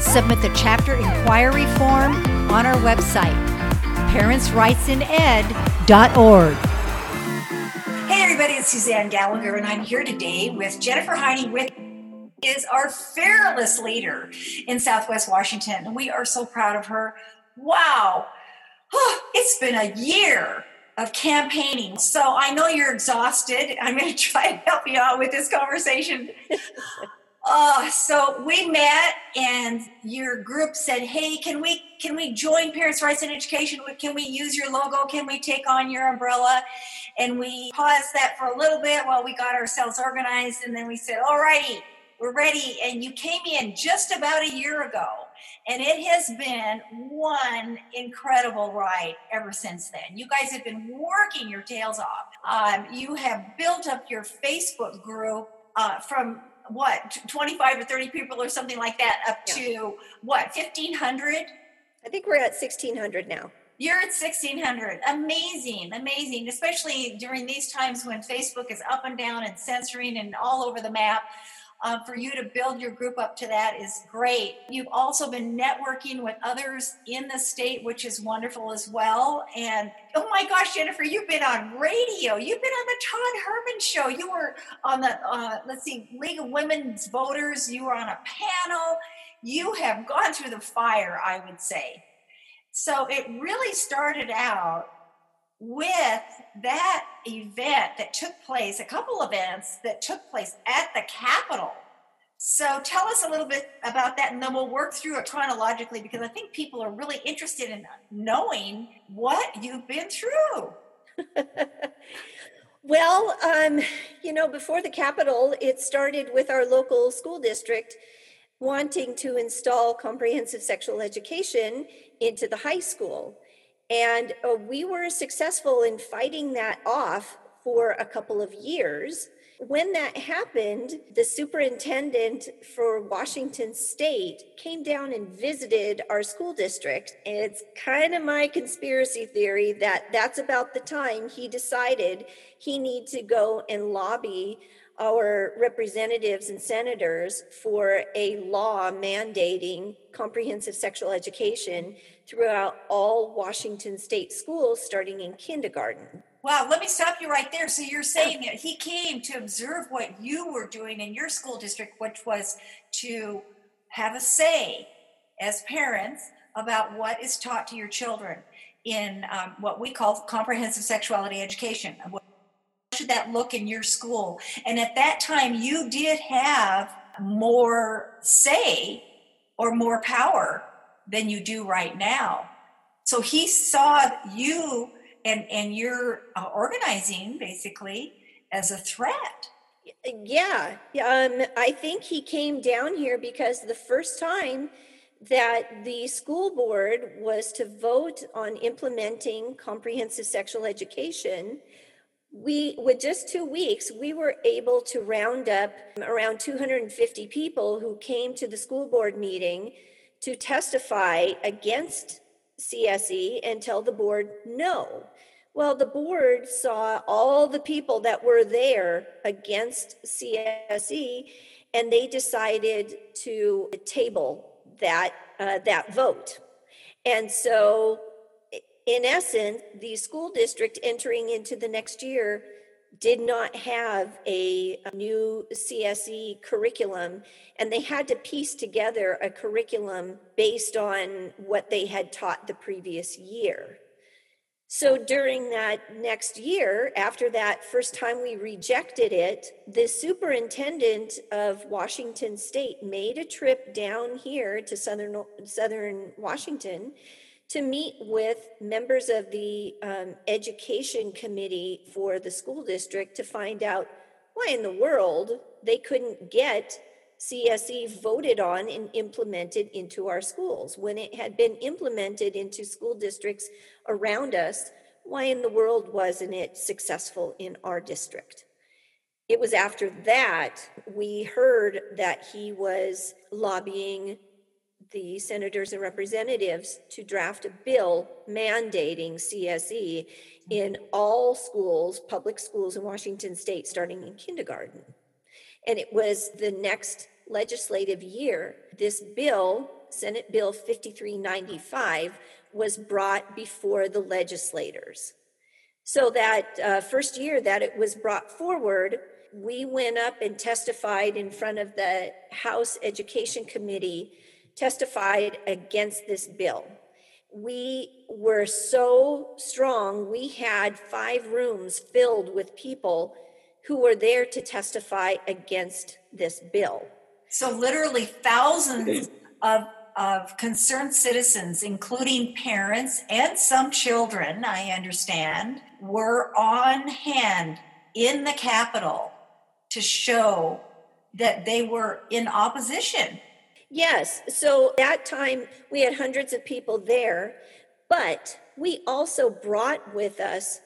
Submit the chapter inquiry form on our website, parentsrightsined.org. Hey everybody, it's Suzanne Gallagher and I'm here today with Jennifer Heine, with is our fearless leader in Southwest Washington. We are so proud of her. Wow, it's been a year of campaigning. So I know you're exhausted. I'm going to try and help you out with this conversation. So we met and your group said, hey, can we join Parents' Rights in Education? Can we use your logo? Can we take on your umbrella? And we paused that for a little bit while we got ourselves organized. And then we said, all righty, we're ready. And you came in just about a year ago. And it has been one incredible ride ever since then. You guys have been working your tails off. You have built up your Facebook group from 25 or 30 people or something like that up to 1,500? I think we're at 1,600 now. You're at 1,600. Amazing, especially during these times when Facebook is up and down and censoring and all over the map. For you to build your group up to that is great. You've also been networking with others in the state, which is wonderful as well. And oh my gosh, Jennifer, you've been on radio. You've been on the Todd Herman show. You were on the, League of Women's Voters. You were on a panel. You have gone through the fire, I would say. So it really started out with that event that took place, a couple events that took place at the Capitol. So tell us a little bit about that, and then we'll work through it chronologically, because I think people are really interested in knowing what you've been through. Well, before the Capitol, it started with our local school district wanting to install comprehensive sexual education into the high school. And we were successful in fighting that off for a couple of years. When that happened, the superintendent for Washington State came down and visited our school district. And it's kind of my conspiracy theory that that's about the time he decided he needed to go and lobby our representatives and senators for a law mandating comprehensive sexual education throughout all Washington state schools, starting in kindergarten. Wow, let me stop you right there. So you're saying that he came to observe what you were doing in your school district, which was to have a say as parents about what is taught to your children in what we call comprehensive sexuality education. Should that look in your school? And at that time, you did have more say or more power than you do right now. So he saw you and your organizing basically as a threat. Yeah. I think he came down here because the first time that the school board was to vote on implementing comprehensive sexual education, we, with just 2 weeks, we were able to round up around 250 people who came to the school board meeting to testify against CSE and tell the board no. Well, the board saw all the people that were there against CSE, and they decided to table that vote. And so in essence, the school district entering into the next year did not have a new CSE curriculum, and they had to piece together a curriculum based on what they had taught the previous year. So during that next year, after that first time we rejected it, the superintendent of Washington State made a trip down here to Southern Washington to meet with members of the education committee for the school district to find out why in the world they couldn't get CSE voted on and implemented into our schools. When it had been implemented into school districts around us, why in the world wasn't it successful in our district? It was after that we heard that he was lobbying the senators and representatives to draft a bill mandating CSE in all schools, public schools in Washington State, starting in kindergarten. And it was the next legislative year, this bill, Senate Bill 5395, was brought before the legislators. So that first year that it was brought forward, we went up and testified in front of the House Education Committee, testified against this bill. We were so strong, we had 5 rooms filled with people who were there to testify against this bill. So literally thousands of concerned citizens, including parents and some children, I understand, were on hand in the Capitol to show that they were in opposition. Yes, so that time we had hundreds of people there, but we also brought with us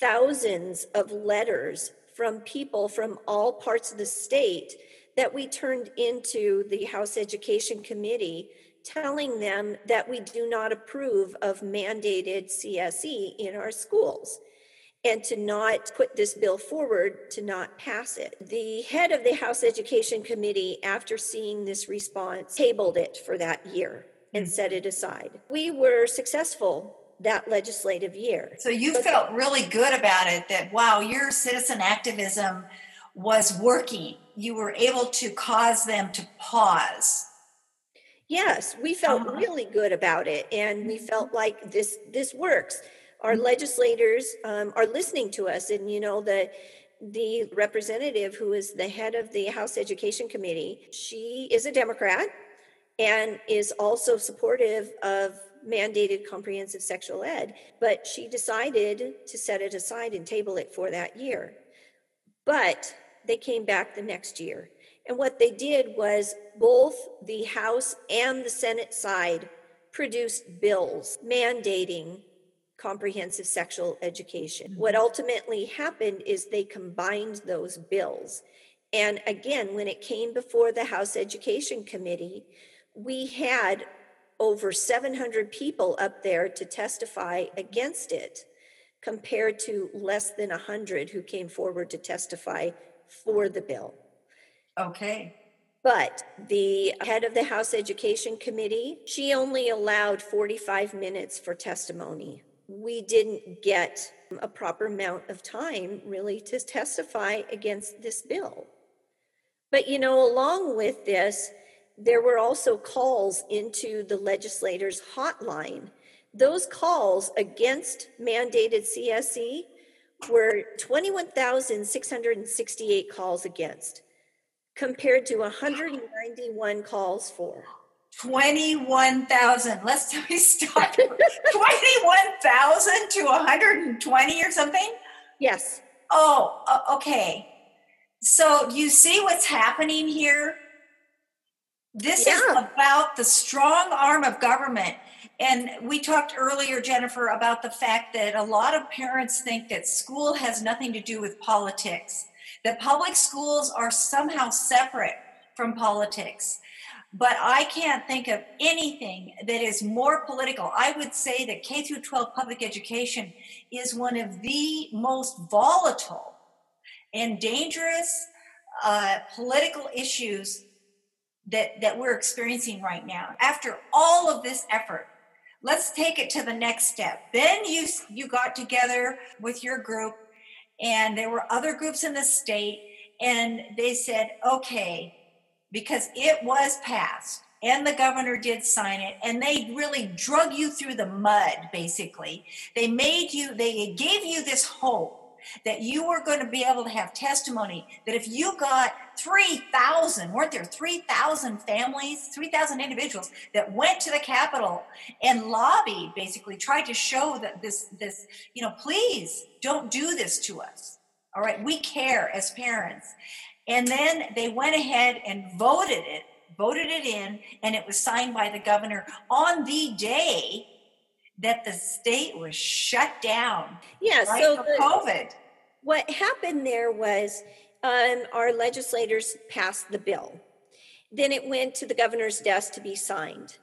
thousands of letters from people from all parts of the state that we turned into the House Education Committee, telling them that we do not approve of mandated CSE in our schools, and to not put this bill forward, to not pass it. The head of the House Education Committee, after seeing this response, tabled it for that year and set it aside. We were successful that legislative year. So you felt really good about it, that, wow, your citizen activism was working. You were able to cause them to pause. Yes, we felt really good about it, and we felt like this works. Our legislators are listening to us, and you know, the representative who is the head of the House Education Committee, she is a Democrat and is also supportive of mandated comprehensive sexual ed, but she decided to set it aside and table it for that year. But they came back the next year, and what they did was both the House and the Senate side produced bills mandating comprehensive sexual education. What ultimately happened is they combined those bills. And again, when it came before the House Education Committee, we had over 700 people up there to testify against it, compared to less than 100 who came forward to testify for the bill. Okay. But the head of the House Education Committee, she only allowed 45 minutes for testimony. We didn't get a proper amount of time really to testify against this bill. But, you know, along with this, there were also calls into the legislators' hotline. Those calls against mandated CSE were 21,668 calls against, compared to 191 calls for. 21,000. Let's start. 21,000 to 120 or something? Yes. Oh, okay. So you see what's happening here? This is about the strong arm of government. And we talked earlier, Jennifer, about the fact that a lot of parents think that school has nothing to do with politics, that public schools are somehow separate from politics. But I can't think of anything that is more political. I would say that K through 12 public education is one of the most volatile and dangerous political issues that we're experiencing right now. After all of this effort, let's take it to the next step. Then you got together with your group and there were other groups in the state, and they said, okay, because it was passed and the governor did sign it, and they really drug you through the mud, basically. They gave you this hope that you were going to be able to have testimony, that if you got 3,000, weren't there 3,000 families, 3,000 individuals that went to the Capitol and lobbied, basically tried to show that this, you know, please don't do this to us. All right, we care as parents. And then they went ahead and voted it in, and it was signed by the governor on the day that the state was shut down. Yeah, right, so for COVID. What happened there was our legislators passed the bill. Then it went to the governor's desk to be signed.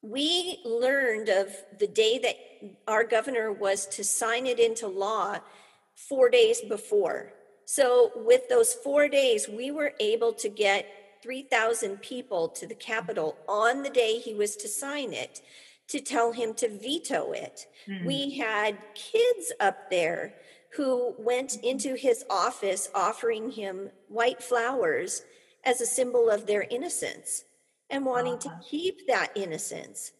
We learned of the day that our governor was to sign it into law 4 days before. So with those 4 days, we were able to get 3,000 people to the Capitol on the day he was to sign it, to tell him to veto it. Mm-hmm. We had kids up there who went into his office offering him white flowers as a symbol of their innocence and wanting to keep that innocence.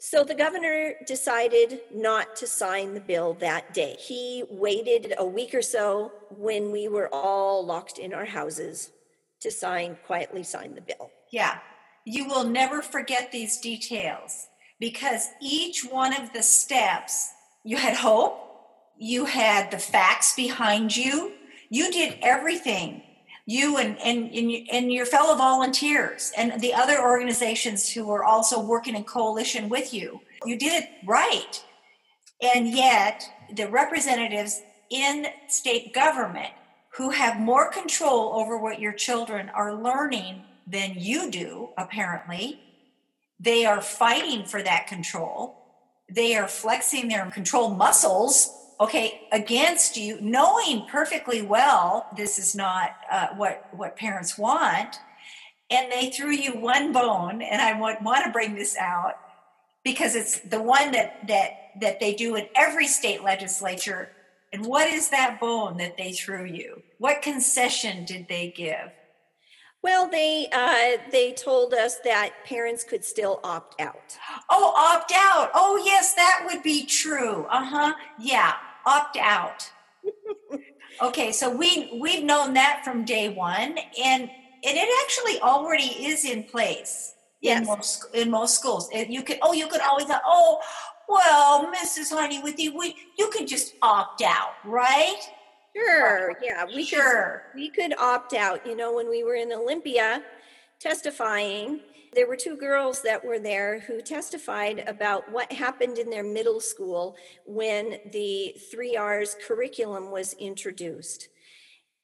So the governor decided not to sign the bill that day. He waited a week or so when we were all locked in our houses to quietly sign the bill. Yeah, you will never forget these details, because each one of the steps, you had hope, you had the facts behind you, you did everything, you and your fellow volunteers and the other organizations who were also working in coalition with you, you did it right. And yet the representatives in state government who have more control over what your children are learning than you do, apparently, they are fighting for that control. They are flexing their control muscles, okay, against you, knowing perfectly well this is not what parents want. And they threw you one bone, and I want to bring this out because it's the one that they do in every state legislature. And what is that bone that they threw you? What concession did they give? Well, they told us that parents could still opt out. Oh, opt out. Oh, yes, that would be true. Uh-huh. Yeah, opt out. Okay, so we've known that from day one, and it actually already is in place in most schools. You could always say, oh, well, Mrs. Heine, with you, you could just opt out, right? Sure. Yeah, we could opt out. You know, when we were in Olympia testifying, there were two girls that were there who testified about what happened in their middle school when the 3Rs curriculum was introduced.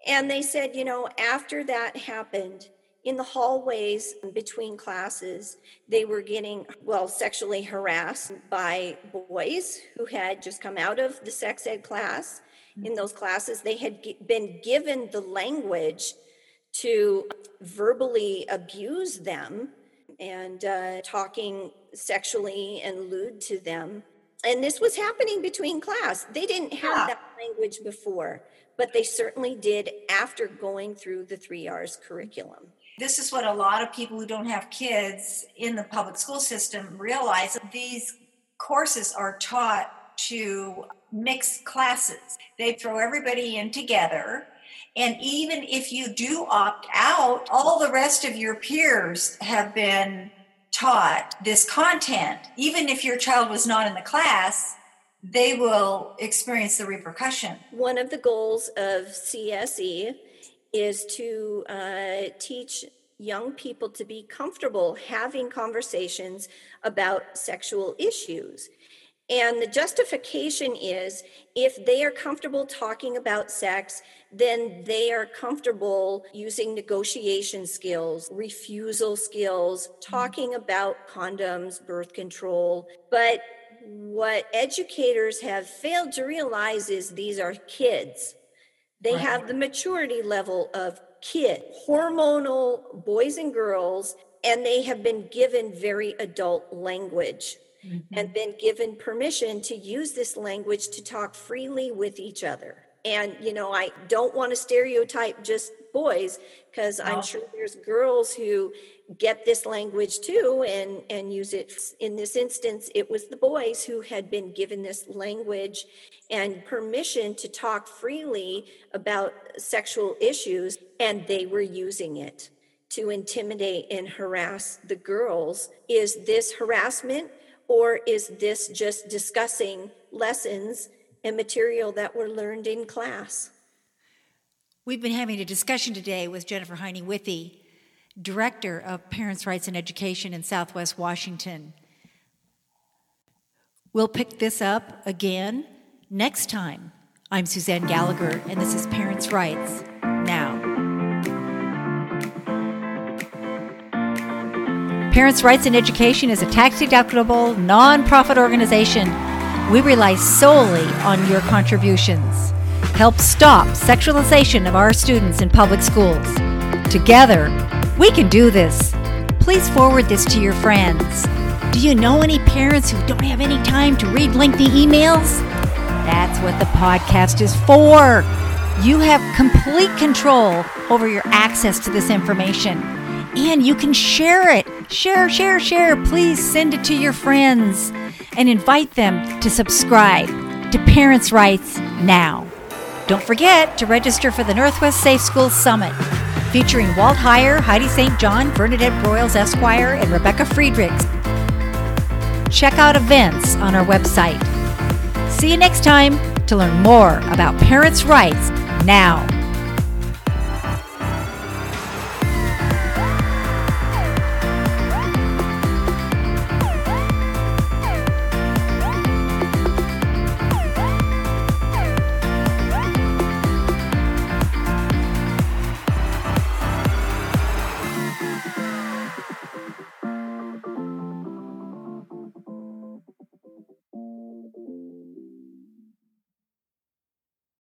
And they said, you know, after that happened, in the hallways between classes, they were getting, sexually harassed by boys who had just come out of the sex ed class. In those classes, they had been given the language to verbally abuse them and talking sexually and lewd to them. And this was happening between class. They didn't have that language before, but they certainly did after going through the 3Rs curriculum. This is what a lot of people who don't have kids in the public school system realize. These courses are taught to mixed classes. They throw everybody in together. And even if you do opt out, all the rest of your peers have been taught this content. Even if your child was not in the class, they will experience the repercussion. One of the goals of CSE is to teach young people to be comfortable having conversations about sexual issues. And the justification is, if they are comfortable talking about sex, then they are comfortable using negotiation skills, refusal skills, talking about condoms, birth control. But what educators have failed to realize is these are kids. They have the maturity level of kid, hormonal boys and girls, and they have been given very adult language. Mm-hmm. And been given permission to use this language to talk freely with each other. And, you know, I don't want to stereotype just boys, because I'm sure there's girls who get this language too and use it. In this instance, it was the boys who had been given this language and permission to talk freely about sexual issues, and they were using it to intimidate and harass the girls. Is this harassment, or is this just discussing lessons and material that were learned in class? We've been having a discussion today with Jennifer Heine-Withy, Director of Parents' Rights and Education in Southwest Washington. We'll pick this up again next time. I'm Suzanne Gallagher, and this is Parents' Rights Now. Parents' Rights and Education is a tax-deductible, nonprofit organization. We rely solely on your contributions. Help stop sexualization of our students in public schools. Together, we can do this. Please forward this to your friends. Do you know any parents who don't have any time to read lengthy emails? That's what the podcast is for. You have complete control over your access to this information. And you can share it. Share. Please send it to your friends and invite them to subscribe to Parents' Rights Now. Don't forget to register for the Northwest Safe Schools Summit, featuring Walt Heyer, Heidi St. John, Bernadette Broyles, Esquire, and Rebecca Friedrichs. Check out events on our website. See you next time to learn more about Parents' Rights Now.